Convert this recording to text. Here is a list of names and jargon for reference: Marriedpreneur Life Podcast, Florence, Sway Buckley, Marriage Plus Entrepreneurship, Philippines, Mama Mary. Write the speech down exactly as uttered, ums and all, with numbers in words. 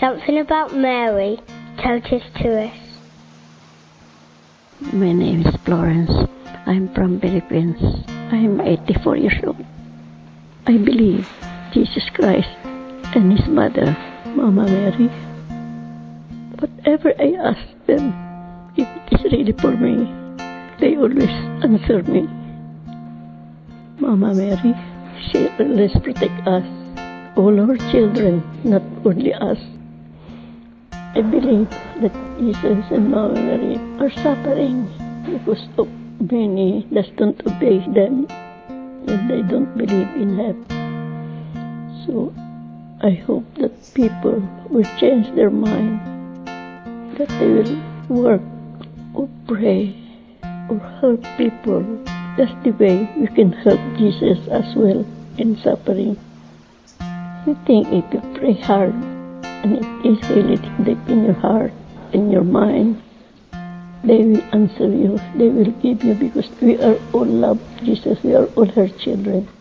Something about Mary Totus two us. My name is Florence. I'm from Philippines. I'm eighty-four years old. I believe Jesus Christ and His mother, Mama Mary. Whatever I ask them, if it is ready for me, they always answer me. Mama Mary, she always protect us, all our children, not only us. I believe that Jesus and Mama Mary are suffering because of many that don't obey them, and they don't believe in Him. So I hope that people will change their mind, that they will work or pray or help people. That's the way we can help Jesus as well in suffering. You think if you pray hard and it is really deep in your heart, in your mind, they will answer you, they will give you, because we are all loved Jesus, we are all her children.